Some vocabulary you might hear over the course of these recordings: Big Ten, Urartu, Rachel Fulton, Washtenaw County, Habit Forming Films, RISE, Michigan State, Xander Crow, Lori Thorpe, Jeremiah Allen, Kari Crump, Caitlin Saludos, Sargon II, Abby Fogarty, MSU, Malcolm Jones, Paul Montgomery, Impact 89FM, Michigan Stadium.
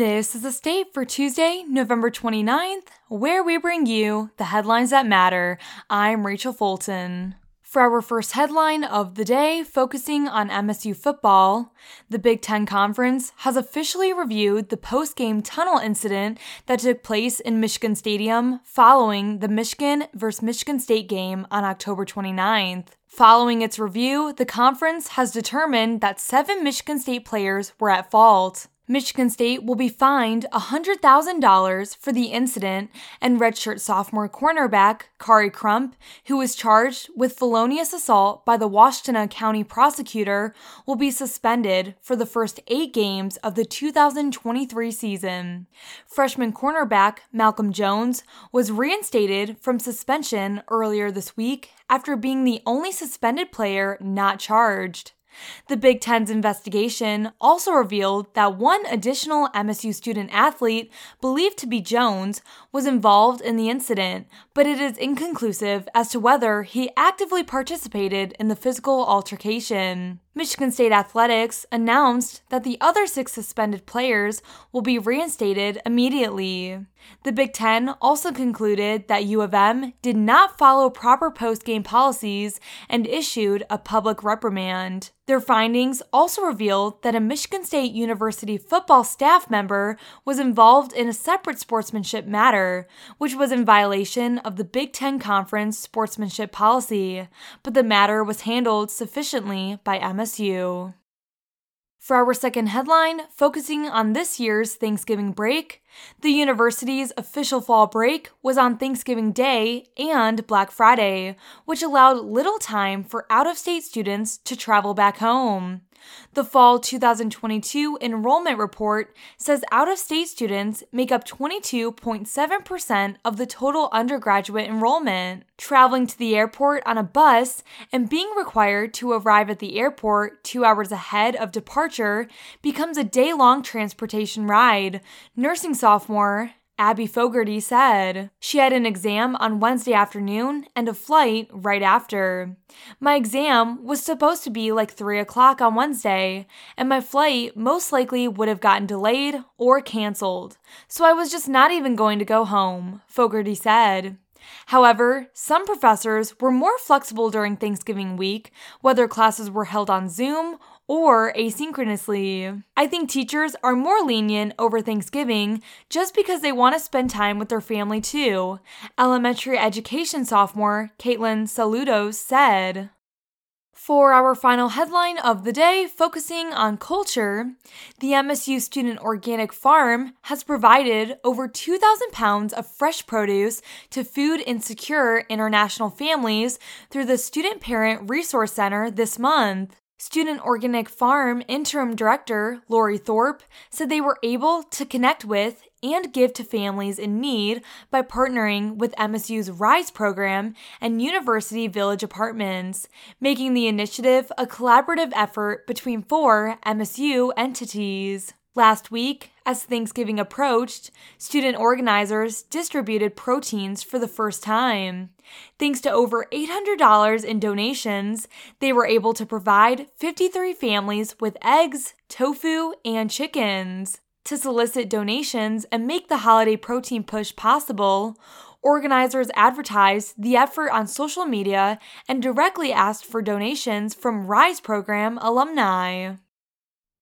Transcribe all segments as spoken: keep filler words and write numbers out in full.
This is the State for Tuesday, November twenty-ninth, where we bring you the headlines that matter. I'm Rachel Fulton. For our first headline of the day, focusing on M S U football, the Big Ten Conference has officially reviewed the post-game tunnel incident that took place in Michigan Stadium following the Michigan versus Michigan State game on October twenty-ninth. Following its review, the conference has determined that seven Michigan State players were at fault. Michigan State will be fined one hundred thousand dollars for the incident, and redshirt sophomore cornerback Kari Crump, who was charged with felonious assault by the Washtenaw County prosecutor, will be suspended for the first eight games of the two thousand twenty-three season. Freshman cornerback Malcolm Jones was reinstated from suspension earlier this week after being the only suspended player not charged. The Big Ten's investigation also revealed that one additional M S U student-athlete, believed to be Jones, was involved in the incident, but it is inconclusive as to whether he actively participated in the physical altercation. Michigan State Athletics announced that the other six suspended players will be reinstated immediately. The Big Ten also concluded that U of M did not follow proper post-game policies and issued a public reprimand. Their findings also revealed that a Michigan State University football staff member was involved in a separate sportsmanship matter, which was in violation of the Big Ten Conference sportsmanship policy, but the matter was handled sufficiently by M S U. For our second headline, focusing on this year's Thanksgiving break, the university's official fall break was on Thanksgiving Day and Black Friday, which allowed little time for out-of-state students to travel back home. The fall two thousand twenty-two enrollment report says out-of-state students make up twenty-two point seven percent of the total undergraduate enrollment. Traveling to the airport on a bus and being required to arrive at the airport two hours ahead of departure becomes a day-long transportation ride, nursing sophomore Abby Fogarty said. She had an exam on Wednesday afternoon and a flight right after. My exam was supposed to be like three o'clock on Wednesday, and my flight most likely would have gotten delayed or canceled, so I was just not even going to go home, Fogarty said. However, some professors were more flexible during Thanksgiving week, whether classes were held on Zoom or asynchronously. I think teachers are more lenient over Thanksgiving just because they want to spend time with their family too, elementary education sophomore Caitlin Saludos said. For our final headline of the day, focusing on culture, the M S U Student Organic Farm has provided over two thousand pounds of fresh produce to food insecure international families through the Student Parent Resource Center this month. Student Organic Farm Interim Director Lori Thorpe said they were able to connect with and give to families in need by partnering with M S U's RISE program and University Village Apartments, making the initiative a collaborative effort between four M S U entities. Last week, as Thanksgiving approached, student organizers distributed proteins for the first time. Thanks to over eight hundred dollars in donations, they were able to provide fifty-three families with eggs, tofu, and chickens. To solicit donations and make the holiday protein push possible, organizers advertised the effort on social media and directly asked for donations from RISE program alumni.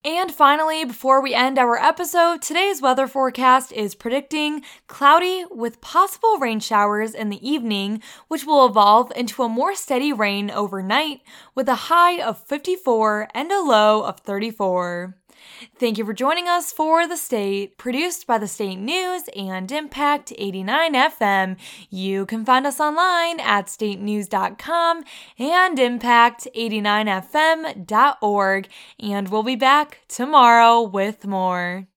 And finally, before we end our episode, today's weather forecast is predicting cloudy with possible rain showers in the evening, which will evolve into a more steady rain overnight with a high of fifty-four and a low of thirty-four. Thank you for joining us for The State, produced by The State News and Impact eighty-nine F M. You can find us online at state news dot com and impact eighty-nine F M dot org, and we'll be back tomorrow with more.